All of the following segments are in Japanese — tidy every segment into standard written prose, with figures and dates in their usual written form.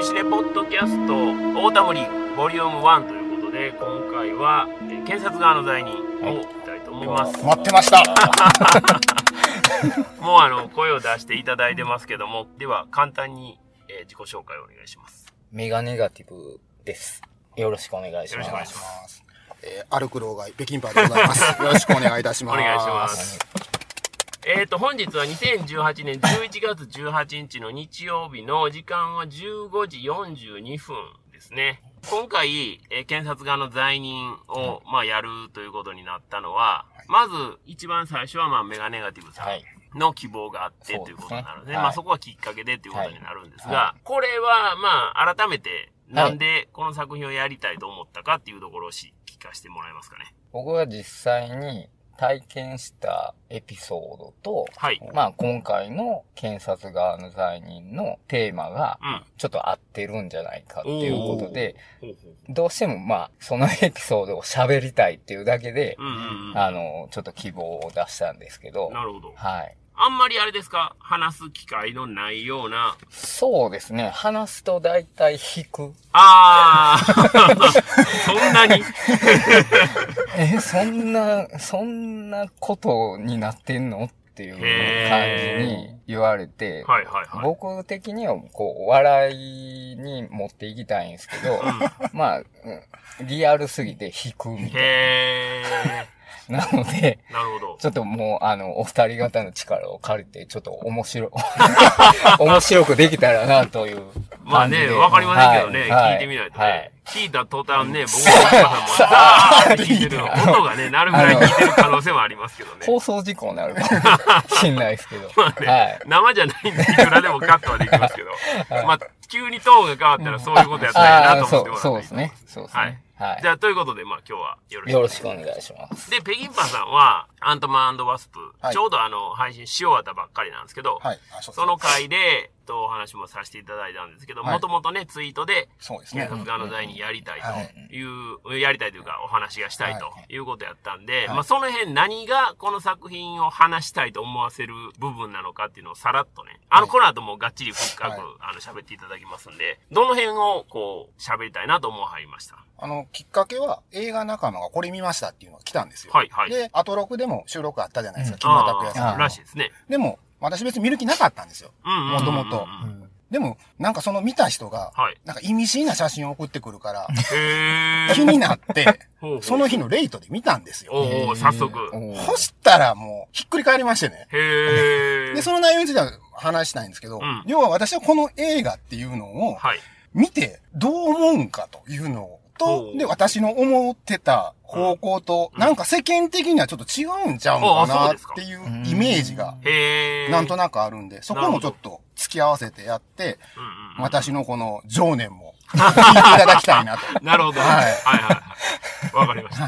水司レポッドキャストオータムリーグボリューム1ということで、今回は検察側の罪人をいきたいと思います、はい、待ってましたもう声を出していただいてますけども、では簡単に自己紹介をお願いします。メガネガティブです。よろしくお願いします。歩く老害北京パーでございます。よろしくお願いいたします。お願いします。本日は2018年11月18日の日曜日の時間は15時42分ですね。今回、検察側の罪人を、やるということになったのは、まず一番最初は、メガネガティブさんの希望があってということなので、そこはきっかけでということになるんですが、これは、改めて、なんでこの作品をやりたいと思ったかっていうところを聞かせてもらえますかね。僕は実際に、体験したエピソードと、今回の検察側の罪人のテーマが、ちょっと合ってるんじゃないかっていうことで、どうしてもそのエピソードを喋りたいっていうだけで、ちょっと希望を出したんですけど。なるほど。はい。あんまりあれですか、話す機会のないような。そうですね。話すと大体引く。そんなにそんなことになってんのっていう感じに言われて、僕的には笑いに持っていきたいんですけど、リアルすぎて引くみたいな。なので、ちょっともう、お二人方の力を借りて、ちょっと面白くできたらな、という。わかりませんけどね、聞いてみないとね。聞いた途端ね、僕のお母さんも、聞いてる音がね、なるぐらい聞いてる可能性もありますけどね。放送事故になるかもしれないですけど。生じゃないんで、いくらでもカットはできますけど。急にトーンが変わったら、そういうことやったらいいなと思ってもらって。そうですね。そうですね。はい。じゃあ、ということで、今日はよろしくお願いします。で、ペギンパさんは、アントマン&ワスプ、ちょうど配信し終わったばっかりなんですけど、その回で、お話もさせていただいたんですけど、もともとね、ツイートで、検察側の罪人やりたいという、やりたいというか、お話がしたいということやったんで、その辺何がこの作品を話したいと思わせる部分なのかっていうのをさらっとね、この後もがっちり深く、喋っていただきますんで、どの辺を、喋りたいなと思わはりました。きっかけは映画仲間がこれ見ましたっていうのが来たんですよ。で、アトロクでも収録あったじゃないですか、木村拓哉さん。らしいですね。でも、私別に見る気なかったんですよ。もともと。でも、その見た人が、意味深な写真を送ってくるから、気になって、その日のレイトで見たんですよ。早速。そしたらもう、ひっくり返りましてね。で、その内容については話したいんですけど、要は私はこの映画っていうのを、見てどう思うんかというのを、で、私の思ってた方向と、世間的にはちょっと違うんちゃうのかなっていうイメージが、なんとなくあるんで、そこもちょっと付き合わせてやって、私のこの情念も聞いていただきたいなと。なるほど。わかりました。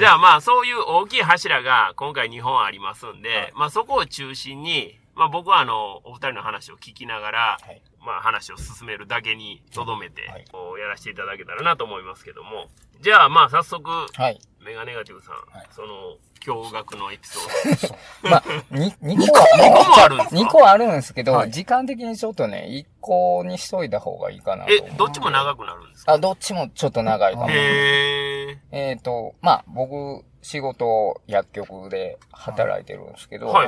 じゃあそういう大きい柱が今回2本ありますんで、そこを中心に、僕はお二人の話を聞きながら、話を進めるだけに留めて、やらせていただけたらなと思いますけども。じゃあ、早速、メガネガティブさん、その、驚愕のエピソード。2個もあるんですか ?2 個あるんですけど、時間的にちょっとね、1個にしといた方がいいかなと。どっちも長くなるんですか？どっちもちょっと長いかも。僕、仕事、薬局で働いてるんですけど、あ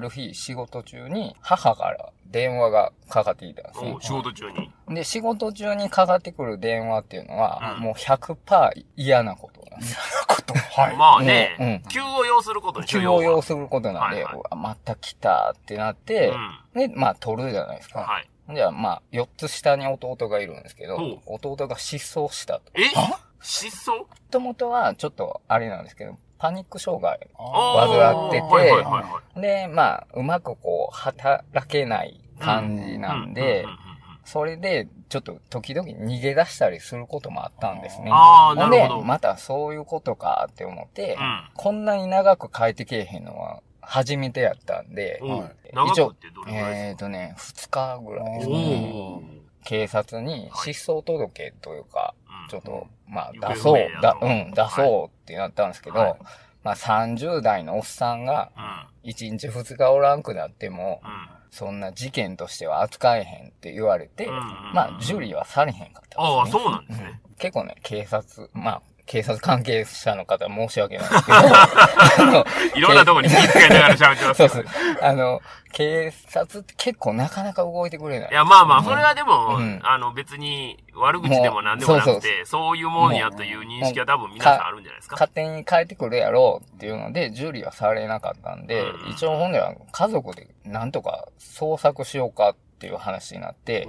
る日、仕事中に、母から電話がかかってきたんですね。仕事中に。で、仕事中にかかってくる電話っていうのは、もう 100% 嫌なことなんです。嫌なこと？急を要することでしょ？急を要することなんで、また来たってなって、で、取るじゃないですか。じゃあ、4つ下に弟がいるんですけど、弟が失踪したと。失踪？もともとは、ちょっと、あれなんですけど、パニック障害を患ってて、で、うまく働けない感じなんで、それで、ちょっと時々逃げ出したりすることもあったんですね。なるほど。で、またそういうことかって思って、こんなに長く帰ってけえへんのは、初めてやったんで、長くってどれぐらいですか？2日ぐらいですね。警察に失踪届というか、ちょっと、出そうってなったんですけど、30代のおっさんが、1日2日おらんくなっても、そんな事件としては扱えへんって言われて、うんうんうん、まあ、受理はされへんかったんですね。ああ、そうなんですね。結構ね、警察関係者の方は申し訳ないですけど、いろんなとこに気遣いながら喋ってますけど。そうです。警察って結構なかなか動いてくれない。いや、まあまあ、それはでも、うん、別に悪口でも何でもなくて、そういうもんやという認識は多分皆さんあるんじゃないですか。勝手に変えてくるやろうっていうので、受理はされなかったんで、うん、一応本では家族でなんとか捜索しようか。っていう話になって、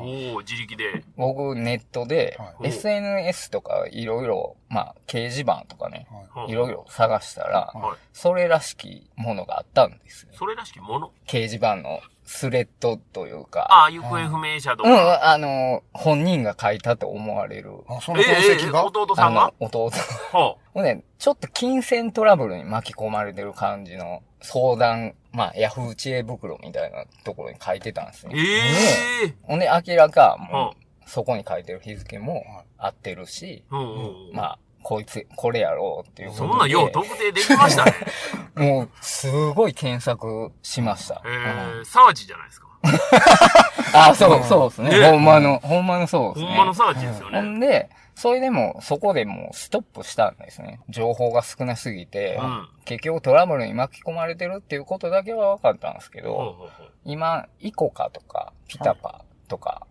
自力で僕ネットで SNS とかいろいろまあ掲示板とかねいろいろ探したら、はい、それらしきものがあったんですよ。それらしきもの？掲示板のスレッドというか、ああ行方不明者とか、うん、本人が書いたと思われる、あその痕跡が、弟さんが、弟もうねちょっと金銭トラブルに巻き込まれてる感じの相談。まあ、ヤフー知恵袋みたいなところに書いてたんですね。ほんで、明らか、もう、そこに書いてる日付も合ってるし、うん、まあ、こいつ、これやろうっていうことで。そんなよう特定できましたね。もう、すごい検索しました。沢地じゃないですか。あ、そう、そうですね。ほんまのそうですね。ほんまの沢地ですよね。ほんで、それでも、そこでもうストップしたんですね。情報が少なすぎて、うん、結局トラブルに巻き込まれてるっていうことだけは分かったんですけど、今、イコカとか、ピタパとか、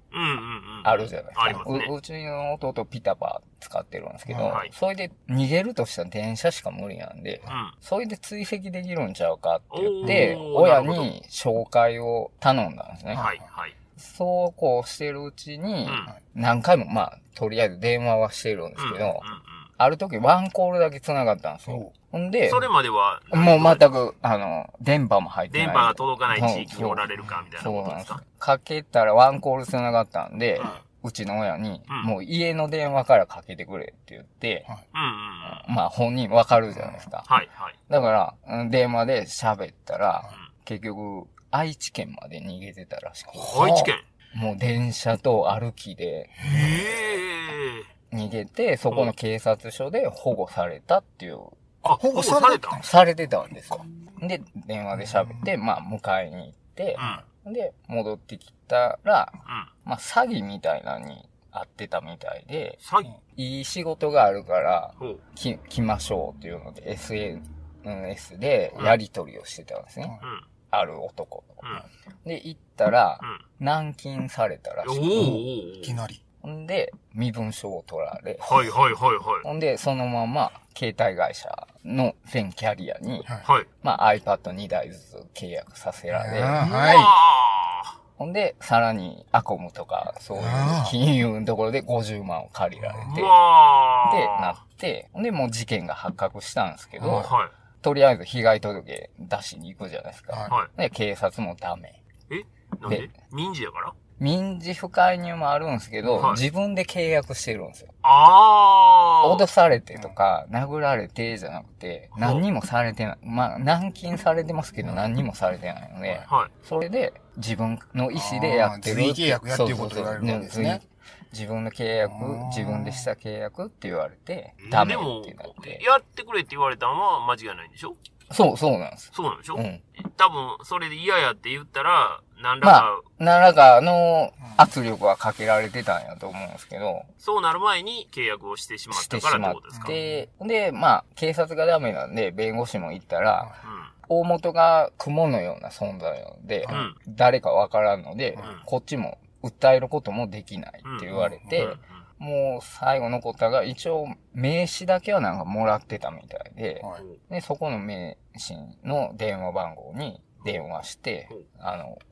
あるじゃないですか。ありますね。うちの弟ピタパ使ってるんですけど、はい、それで逃げるとしたら電車しか無理なんで、うん、それで追跡できるんちゃうかって言って、親に紹介を頼んだんですね。はいはい。そうこうしてるうちに、何回も、まあ、とりあえず電話はしてるんですけど、うんうんうん、ある時ワンコールだけ繋がったんですよ。ほんで、それまでは、もう全く、電波も入ってない。電波が届かない地域におられるか、みたいなことですか。そうなんです。かけたらワンコール繋がったんで、うちの親に、もう家の電話からかけてくれって言って、うん、まあ本人わかるじゃないですか。はいはい。だから、電話で喋ったら、結局、愛知県まで逃げてたらしくて。愛知県？もう電車と歩きで逃げて、そこの警察署で保護されたっていう。あ、保護された？されてたんですよ。で、電話で喋って、まあ迎えに行って、で、戻ってきたら、まあ詐欺みたいなのに会ってたみたいで、詐欺？いい仕事があるから、来ましょうっていうので、SNS でやり取りをしてたんですね。ある男、うん、で行ったら、うん、軟禁されたらしく、いきなりんで身分証を取られ、はいはいはいはい、ほんでそのまま携帯会社の全キャリアに、はい、まあ iPad2 台ずつ契約させられ、はい、ほんでさらにアコムとかそういう金融のところで50万を借りられて、でなって、ほんでもう事件が発覚したんですけど。はいとりあえず被害届出しに行くじゃないですか。はい。で、警察もダメ。え？なんで？民事やから？民事不介入もあるんですけど、はい、自分で契約してるんですよ。ああ。脅されてとか、殴られてじゃなくて、何にもされてない。まあ、軟禁されてますけど、何にもされてないので、はい、それで自分の意思でやってる。随意契約やってることになるんですね。自分の契約、自分でした契約って言われて、ダメってなって。でも、やってくれって言われたのは間違いないんでしょ？そう、そうなんです。そうなんでしょ？うん。多分、それで嫌やって言ったら、何らかの圧力はかけられてたんやと思うんですけど。そうなる前に契約をしてしまったからってことですか？で、まあ、警察がダメなんで、弁護士も行ったら、大元が雲のような存在なので、誰かわからんので、こっちも、訴えることもできないって言われて、もう最後残ったが、一応名刺だけはなんかもらってたみたいで、で、そこの名刺の電話番号に電話して、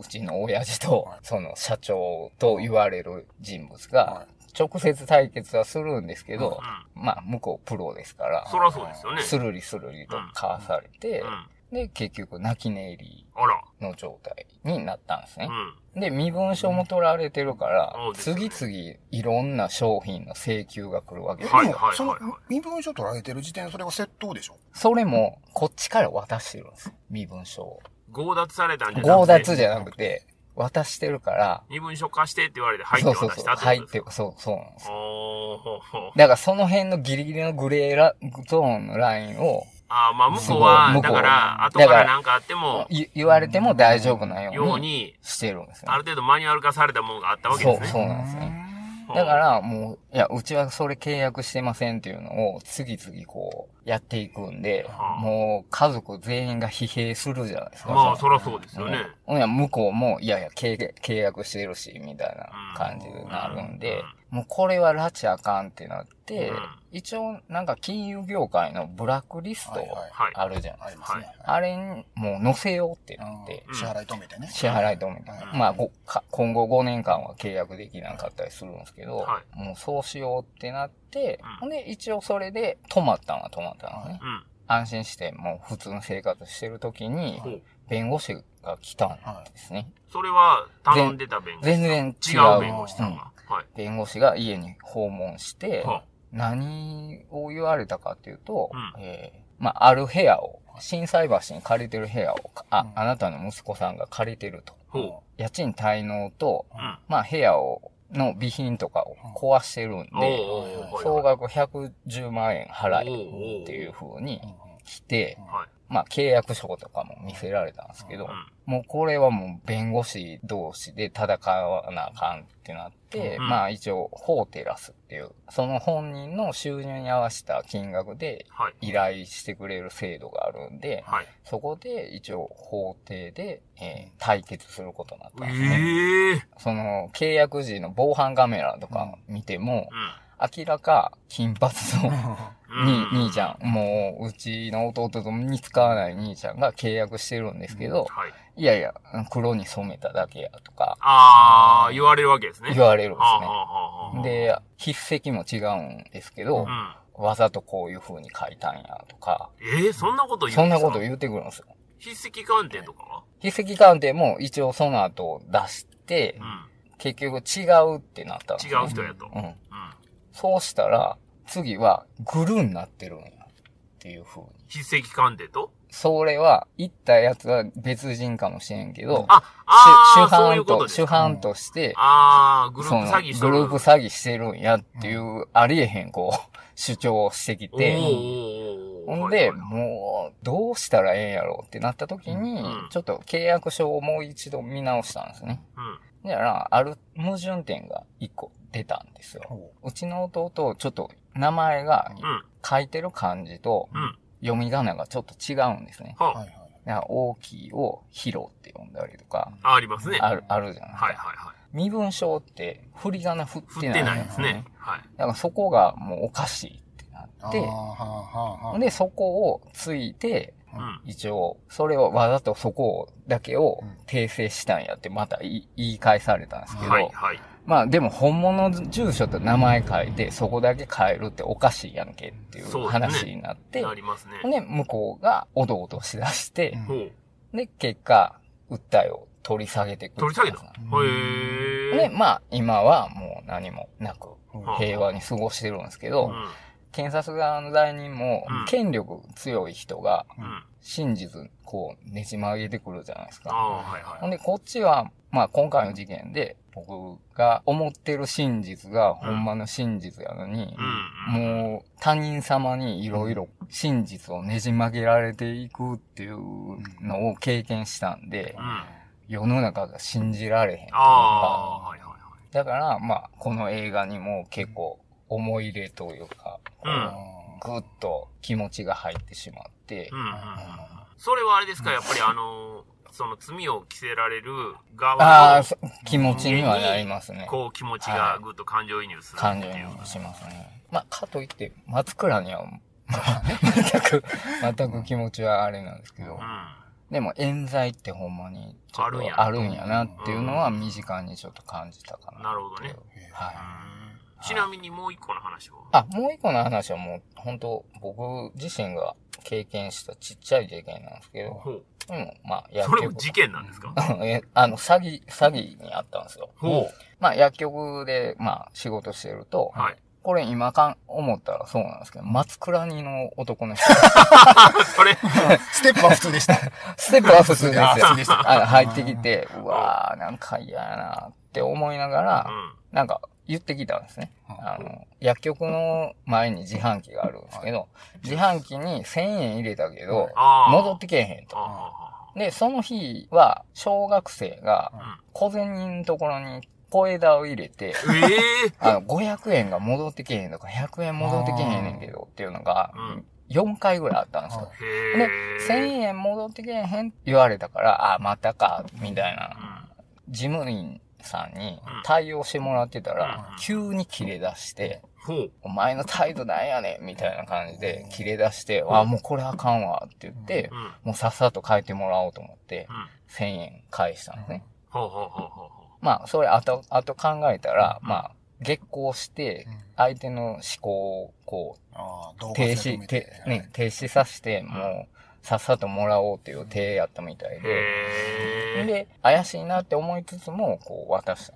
うちの親父と、その社長と言われる人物が、直接対決はするんですけど、まあ、向こうプロですから、そらそうですよね。スルリスルリとかわされて、で、結局、泣き寝入りの状態になったんですね。で、身分証も取られてるから、次々いろんな商品の請求が来るわけですよ。はい、その身分証取られてる時点でそれが窃盗でしょ？それも、こっちから渡してるんです。身分証を。強奪されたんじゃなくて。強奪じゃなくて、渡してるから。身分証貸してって言われて入って渡したってことですか？そうなんですよ。だからその辺のギリギリのグレーゾーンのラインを、ああ、まあ、向こうは、だから、後から何かあっても、言われても大丈夫なようにしてるんですね。ある程度マニュアル化されたものがあったわけですね。そうなんですね。だから、もう、いや、うちはそれ契約してませんっていうのを、次々こう、やっていくんで、もう、家族全員が疲弊するじゃないですか。まあ、そらそうですよね。向こうも、いやいや、契約してるし、みたいな感じになるんで、もうこれは拉致あかんってなって、一応なんか金融業界のブラックリストあるじゃないですか。あれにもう載せようってなって。支払い止めてね。支払い止めて。まあ今後5年間は契約できなかったりするんですけど、もうそうしようってなって、ほんで一応それで止まったのは止まったのね。安心してもう普通の生活してる時に、弁護士が来たんですね。それは頼んでた弁護士。全然違う弁護士さんが。弁護士が家に訪問して、何を言われたかっていうと、まあ、ある部屋を、心斎橋に借りてる部屋を、あなたの息子さんが借りてると。家賃滞納と、まあ、部屋を、の備品とかを壊してるんで、総額110万円払えっていう風に来て、まあ、契約書とかも見せられたんですけど、もうこれはもう弁護士同士で戦わなあかんってなって、まあ一応法テラスっていう、その本人の収入に合わせた金額で依頼してくれる制度があるんで、そこで一応法廷で、対決することになったんですね。その契約時の防犯カメラとか見ても、明らか金髪の兄ちゃん、もううちの弟と見つかわない兄ちゃんが契約してるんですけど、いやいや黒に染めただけやとか、ああ言われるわけですね。言われるんですね。で筆跡も違うんですけど、わざとこういう風に書いたんやとか、そんなこと言う、そんなこと言ってくるんですよ。筆跡鑑定とかは？筆跡鑑定も一応その後出して、結局違うってなったんですね。違う人やと。そうしたら、次は、グルになってるんや。っていう風に。筆跡鑑定と？それは、行ったやつは別人かもしれんけど、主犯として、グループ詐欺してる。グループ詐欺してるんやっていう、ありえへん、こう、主張をしてきて、ほんで、もう、どうしたらええんやろうってなった時に、ちょっと契約書をもう一度見直したんですね。だから、ある矛盾点が一個出たんですよ。うちの弟、ちょっと名前が書いてる漢字と読み仮名がちょっと違うんですね。だから大きいをヒロって呼んだりとか。ありますね。あるじゃないですか。身分証って振り仮名振ってない、ね。振ってないですね。だからそこがもうおかしいってなって、で、そこをついて、一応、それをわざとそこだけを訂正したんやってまた言い返されたんですけど、まあでも本物の住所と名前書いてそこだけ変えるっておかしいやんけっていう話になって、で、向こうがおどおどしだして、で、結果、訴えを取り下げてくる。取り下げた？へえ。で、まあ今はもう何もなく平和に過ごしてるんですけど、検察側の代理人も、権力強い人が、真実、こう、ねじ曲げてくるじゃないですか。ほんで、こっちは、まあ、今回の事件で、僕が思ってる真実が、ほんまの真実やのに、もう、他人様にいろいろ真実をねじ曲げられていくっていうのを経験したんで、世の中が信じられへんというか、だから、まあ、この映画にも結構、思い入れというか、ぐっと気持ちが入ってしまって。それはあれですか、やっぱりその罪を着せられる側の気持ちにはなりますね。こう気持ちがぐっと感情移入する。感情移入しますね。まあ、かといって、松倉には、全く気持ちはあれなんですけど。でも、冤罪ってほんまにちょっとあるんやなっていうのは身近にちょっと感じたかな。なるほどね。ちなみにもう一個の話は？もう一個の話はもう、本当僕自身が経験したちっちゃい事件なんですけど、でも、まあ、薬局。それも事件なんですか？詐欺にあったんですよ。まあ、薬局で、まあ、仕事してると、これ今思ったらそうなんですけど、松倉にの男の人。それ、ステップは普通でした。ステップは普通ですよ。入ってきて、うわー、なんか嫌やなって思いながら、なんか、言ってきたんですね。薬局の前に自販機があるんですけど、自販機に1000円入れたけど、戻ってけえへんと。で、その日は、小学生が小銭のところに小枝を入れて、500円が戻ってけえへんとか、100円戻ってけえへんねんけどっていうのが、4回ぐらいあったんですよ。で、1000円戻ってけえへんって言われたから、あ、またか、みたいな。事務員さんに対応してもらってたら、急に切れ出して、お前の態度なんやねんみたいな感じで切れ出して、あ、もうこれあかんわって言って、もうさっさと変えてもらおうと思って、1000円返したんですね。まあ、それあと考えたら、まあ、激高して、相手の思考をこう、停止させて、もう、さっさともらおうっていう手やったみたいで。で、怪しいなって思いつつも、こう渡した、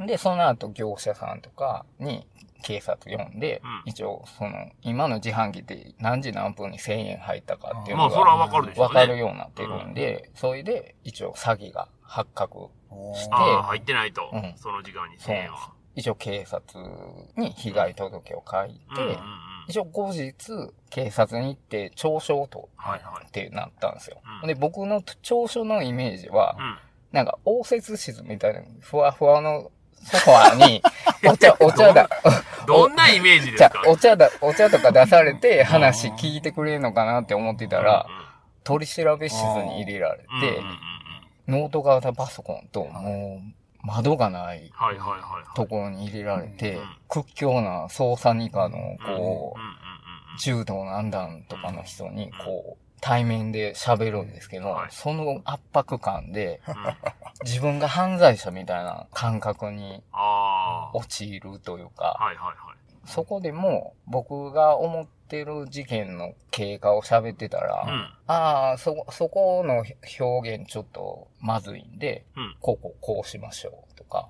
うん。で、その後業者さんとかに警察呼んで、一応、その、今の自販機って何時何分に1000円入ったかっていうのが、まあ、それは分かるでしょうね。分かるようになってるんで、それで、一応詐欺が発覚して。入ってないと。その時間に1000円は。一応警察に被害届を書いて、一応後日警察に行って調書を取ってなったんですよ。で、僕の調書のイメージは、なんか応接室みたいなふわふわのソファーにお茶だどんなイメージですか？お茶とか出されて話聞いてくれるのかなって思ってたら、取り調べ室に入れられて、ノート型パソコンともう窓がないところに入れられて、屈強な捜査二課の、こう、柔道何段とかの人に、こう、対面で喋るんですけど、その圧迫感で、自分が犯罪者みたいな感覚に陥るというか、そこでも僕が思ってる事件の経過を喋ってたら、ああ、そこの表現ちょっとまずいんで、こうしましょうとか、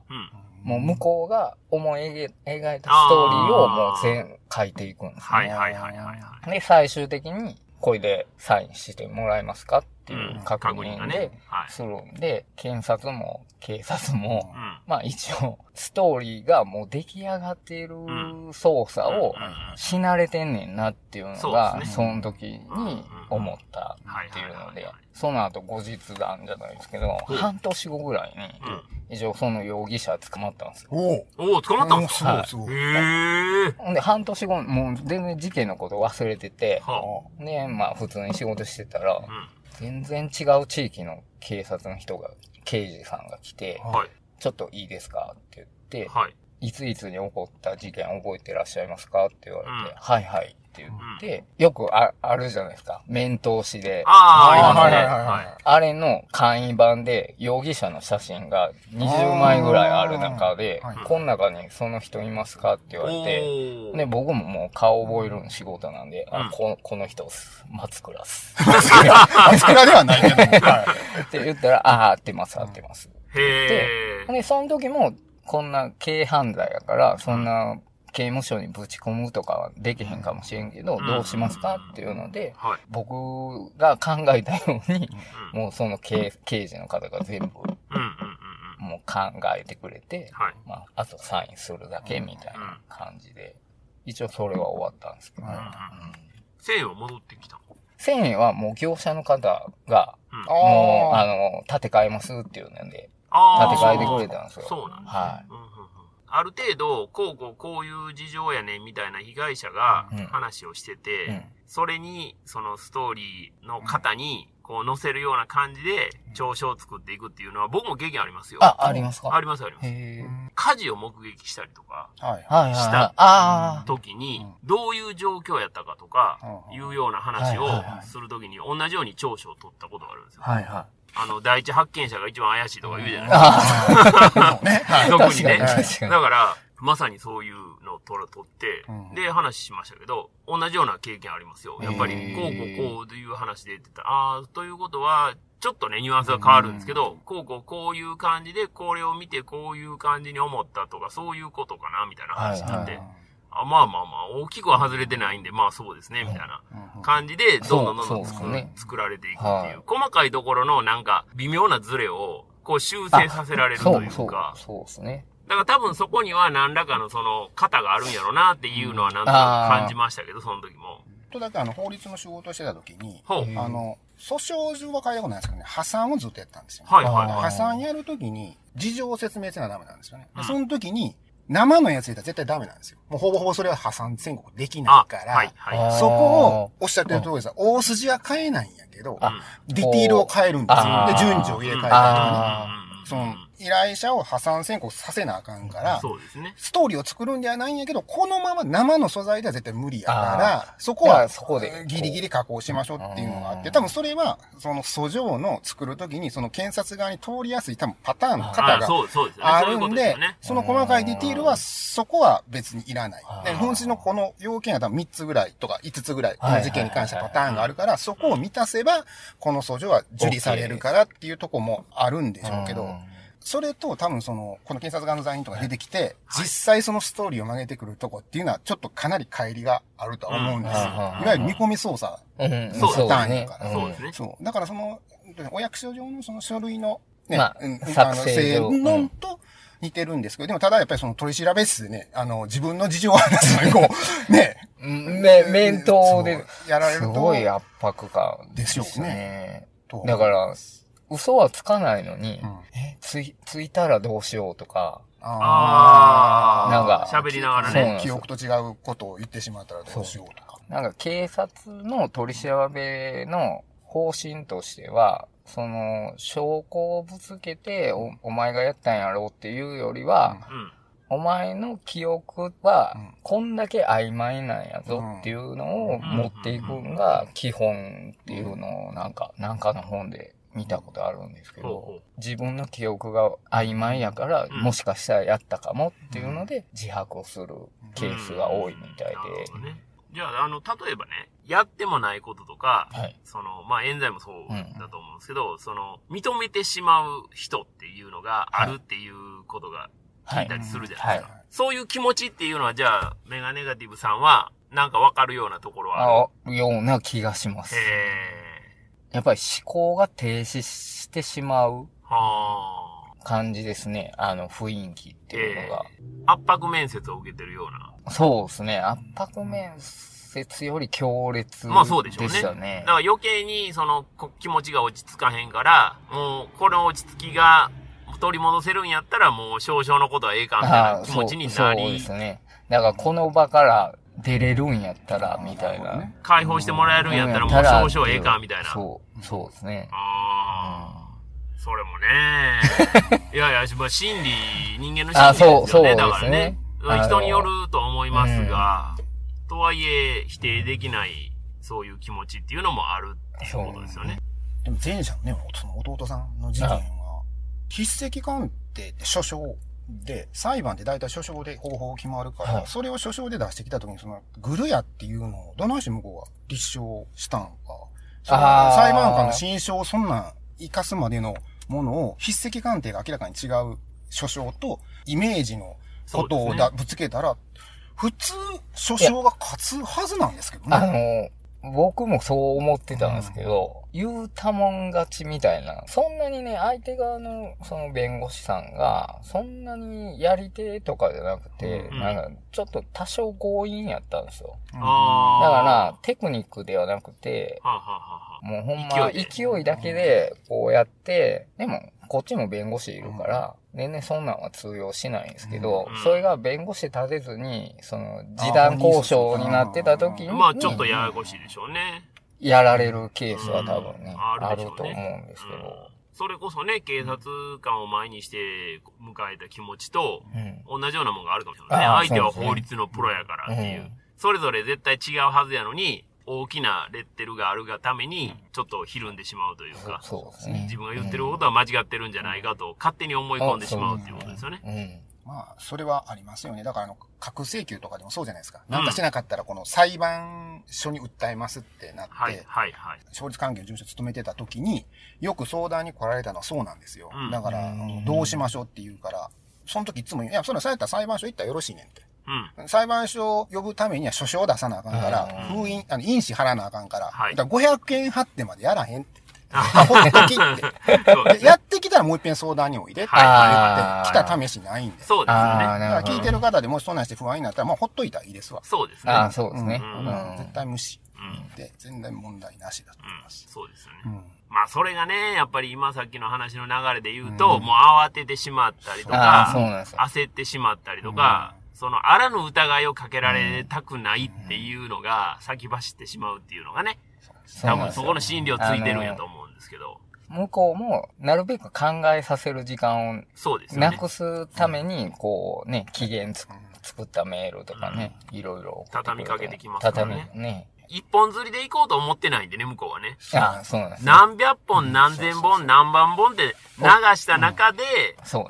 もう向こうが思い描いたストーリーをもう全書いていくんですね。で、最終的にこれでサインしてもらえますかっていう確認でするんで、検察も警察も、まあ一応ストーリーがもう出来上がっている捜査をし慣れてんねんなっていうのが、その時に思ったっていうので、その後後日談じゃないですけど、半年後ぐらいに、一応その容疑者捕まったんですよ。捕まったんですか？すごい。で、半年後、もう全然事件のこと忘れてて、で、まあ普通に仕事してたら、全然違う地域の警察の人が、刑事さんが来て、ちょっといいですかって言って、いついつに起こった事件覚えてらっしゃいますかって言われて、はいはいって言って、よくあるじゃないですか。面通しで。あれの簡易版で容疑者の写真が20枚ぐらいある中で、この中にその人いますかって言われて、で、僕ももう顔覚える仕事なんで、この人、松倉っす。松倉ではないけど。って言ったら、あ、合ってます。で、その時も、こんな軽犯罪やから、そんな刑務所にぶち込むとかはできへんかもしれんけど、どうしますかっていうので、僕が考えたように、もうその刑事の方が全部、もう考えてくれて、まあ、あとサインするだけみたいな感じで、一応それは終わったんですけど。1000円は戻ってきたの？1000円はもう業者の方が、もう、建て替えますっていうので、建て替えてくれたんですよ。そうなんですね。ある程度、こういう事情やねみたいな被害者が話をしてて、それに、そのストーリーの型に、こう載せるような感じで、調書を作っていくっていうのは、僕も経験ありますよ。ありますか？あります。火事を目撃したりとか、した時に、どういう状況やったかとか、いうような話をするときに、同じように調書を取ったことがあるんですよ。第一発見者が一番怪しいとか言うじゃないですか。特にね。だから、まさにそういうのを取って、で、話しましたけど、同じような経験ありますよ。やっぱり、こうという話で言ってた。ということは、ちょっとね、ニュアンスが変わるんですけど、こういう感じで、これを見てこういう感じに思ったとか、そういうことかな、みたいな話になって。まあ、大きくは外れてないんで、まあそうですね、みたいな感じで、どんどん作られていくっていう、細かいところのなんか、微妙なズレを、こう修正させられるというか、だから多分そこには何らかのその型があるんやろうなっていうのはなんとなく感じましたけど、その時も。とだけ法律の仕事をしてた時に、訴訟上は変えたことないですけどね、破産をずっとやったんですよ、ね。はいはいはい、破産やる時に事情を説明せなダメなんですよね。うん、その時に生のやついたら絶対ダメなんですよ。もうほぼほぼそれは破産宣告できないから、はいはい、そこをおっしゃってる通りです。大筋は変えないんやけど、ディティールを変えるんですよ。で、順序を入れ替えたりとかね。その依頼者を破産宣告させなあかんから、そうですね、ストーリーを作るんではないんやけど、このまま生の素材では絶対無理やから、そこはギリギリ加工しましょうっていうのがあって、多分それはその訴状の作るときにその検察側に通りやすい多分パターンの型があるんで、その細かいディティールはそこは別にいらない。で、本質のこの要件は多分3つぐらいとか5つぐらいこの事件に関してパターンがあるから、そこを満たせばこの訴状は受理されるからっていうとこもあるんでしょうけど。それと多分その、この検察側の罪人とか出てきて、実際そのストーリーを曲げてくるとこっていうのは、ちょっとかなり乖離があるとは思うんですよ。いわゆる見込み捜査のパターンやから。そうですね。そう。だからその、お役所上のその書類のね、正論と似てるんですけど、でもただやっぱりその取り調べ室でね、自分の事情を話すのにこう、ね、面倒で、やられると。すごい圧迫感ですよね。だから、嘘はつかないのに、ついたらどうしようとか、なんか喋りながらね、記憶と違うことを言ってしまったらどうしようとか。なんか警察の取り調べの方針としては、その証拠をぶつけてお前がやったんやろうっていうよりは、お前の記憶はこんだけ曖昧なんやぞっていうのを持っていくのが基本っていうのをなんかの本で見たことあるんですけど、自分の記憶が曖昧やから、もしかしたらやったかもっていうので、自白をするケースが多いみたいで。じゃあ、例えばね、やってもないこととか、冤罪もそうだと思うんですけど、認めてしまう人っていうのがあるっていうことが聞いたりするじゃないですか。そういう気持ちっていうのは、じゃあ、メガネガティブさんは、なんかわかるようなところはあるような気がします。やっぱり思考が停止してしまう感じですね。雰囲気っていうのが。圧迫面接を受けてるような。そうですね。圧迫面接より強烈でしたね。まあそうでしょうね。だから余計にその気持ちが落ち着かへんから、もうこの落ち着きが取り戻せるんやったらもう少々のことはええかみたいな気持ちになり。そうですね。だからこの場から、出れるんやったら、みたいな。解放してもらえるんやったら、もう少々ええか、みたいな。そうですね。それもね。心理、人間の心理ですよね。そうですね。だからね。人によると思いますが、とはいえ、否定できない、そういう気持ちっていうのもあるっていうことですよね。でも前者のね、その弟さんの事件は、筆跡鑑定って所掌。で、裁判って大体所掌で方法が決まるから、それを所掌で出してきたときに、その、グルヤっていうのを、どないして向こうが立証したのか、その裁判官の心証をそんなん生かすまでのものを、筆跡鑑定が明らかに違う所掌と、イメージのことをぶつけたら、普通、所掌が勝つはずなんですけどね。僕もそう思ってたんですけど、言うたもん勝ちみたいな。そんなにね、相手側のその弁護士さんが、そんなにやり手とかじゃなくて、なんかちょっと多少強引やったんですよ。だから、テクニックではなくて、もうほんま勢いだけでこうやって、でもこっちも弁護士いるから、全然そんなんは通用しないんですけど、それが弁護士立てずに、その、示談交渉になってた時に。まあちょっとややこしいでしょうね。やられるケースは多分ね、あると思うんですけど。それこそね、警察官を前にして迎えた気持ちと、同じようなものがあるかもしれないね。相手は法律のプロやからっていう。それぞれ絶対違うはずやのに、大きなレッテルがあるがために、ちょっとひるんでしまうというか、自分が言ってることは間違ってるんじゃないかと、勝手に思い込んでしまうっていうことですよね。まあ、それはありますよね。だから、核請求とかでもそうじゃないですか。なんかしなかったら、この裁判所に訴えますってなって、勝率関係の事務所勤めてた時に、よく相談に来られたのはそうなんですよ。だから、どうしましょうって言うから、その時いつも、いや、それされたら裁判所行ったらよろしいねんって。裁判所を呼ぶためには書状を出さなあかんから、封印、印紙貼らなあかんから、500円貼ってまでやらへんって。ほっときって。やってきたらもう一遍相談においでって言ってきた試しないんで。そうですね。だから聞いてる方でもしそんなんして不安になったら、まあほっといたらいいですわ。そうですね。ああ、そうですね。絶対無視で、全然問題なしだと思います。そうですよね。まあそれがね、やっぱり今さっきの話の流れで言うと、もう慌ててしまったりとか、焦ってしまったりとか、そのあらぬ疑いをかけられたくないっていうのが先走ってしまうっていうのがね、多分そこの心理をついてるんやと思うんですけど。向こうもなるべく考えさせる時間をなくすために、こうね、期限作ったメールとかね、いろいろ畳みかけてきますからね。畳ね。一本釣りで行こうと思ってないんでね、向こうはね。ああ、そうなんです、ね。何百本、何千本、何万本って流した中で、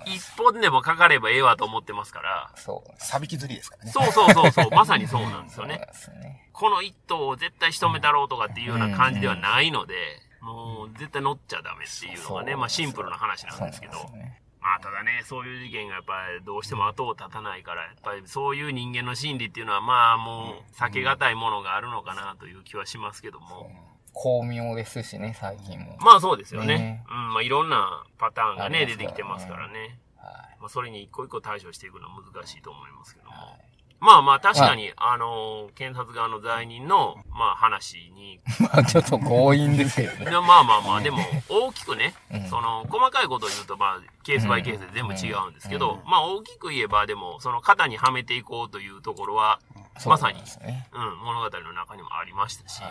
一本でもかかればええわと思ってますから。そう。サビキ釣りですからね。そうそうそうそう。まさにそうなんですよね。そうですね。この一頭を絶対仕留めたろうとかっていうような感じではないので、もう絶対乗っちゃダメっていうのがね、まあシンプルな話なんですけど。まあただね、そういう事件がやっぱりどうしても後を絶たないから、やっぱりそういう人間の心理っていうのはまあもう避けがたいものがあるのかなという気はしますけども。巧妙ですしね、最近も。まあそうですよね。うん、まあいろんなパターンがね、出てきてますからね。はい。まあそれに一個一個対処していくのは難しいと思いますけども。はい、まあまあ確かに、検察側の罪人の、まあ話に。まあちょっと強引ですけどね。まあまあまあ、でも大きくね、その細かいことを言うとまあケースバイケースで全部違うんですけど、まあ大きく言えばでもその肩にはめていこうというところは、まさに、物語の中にもありましたし。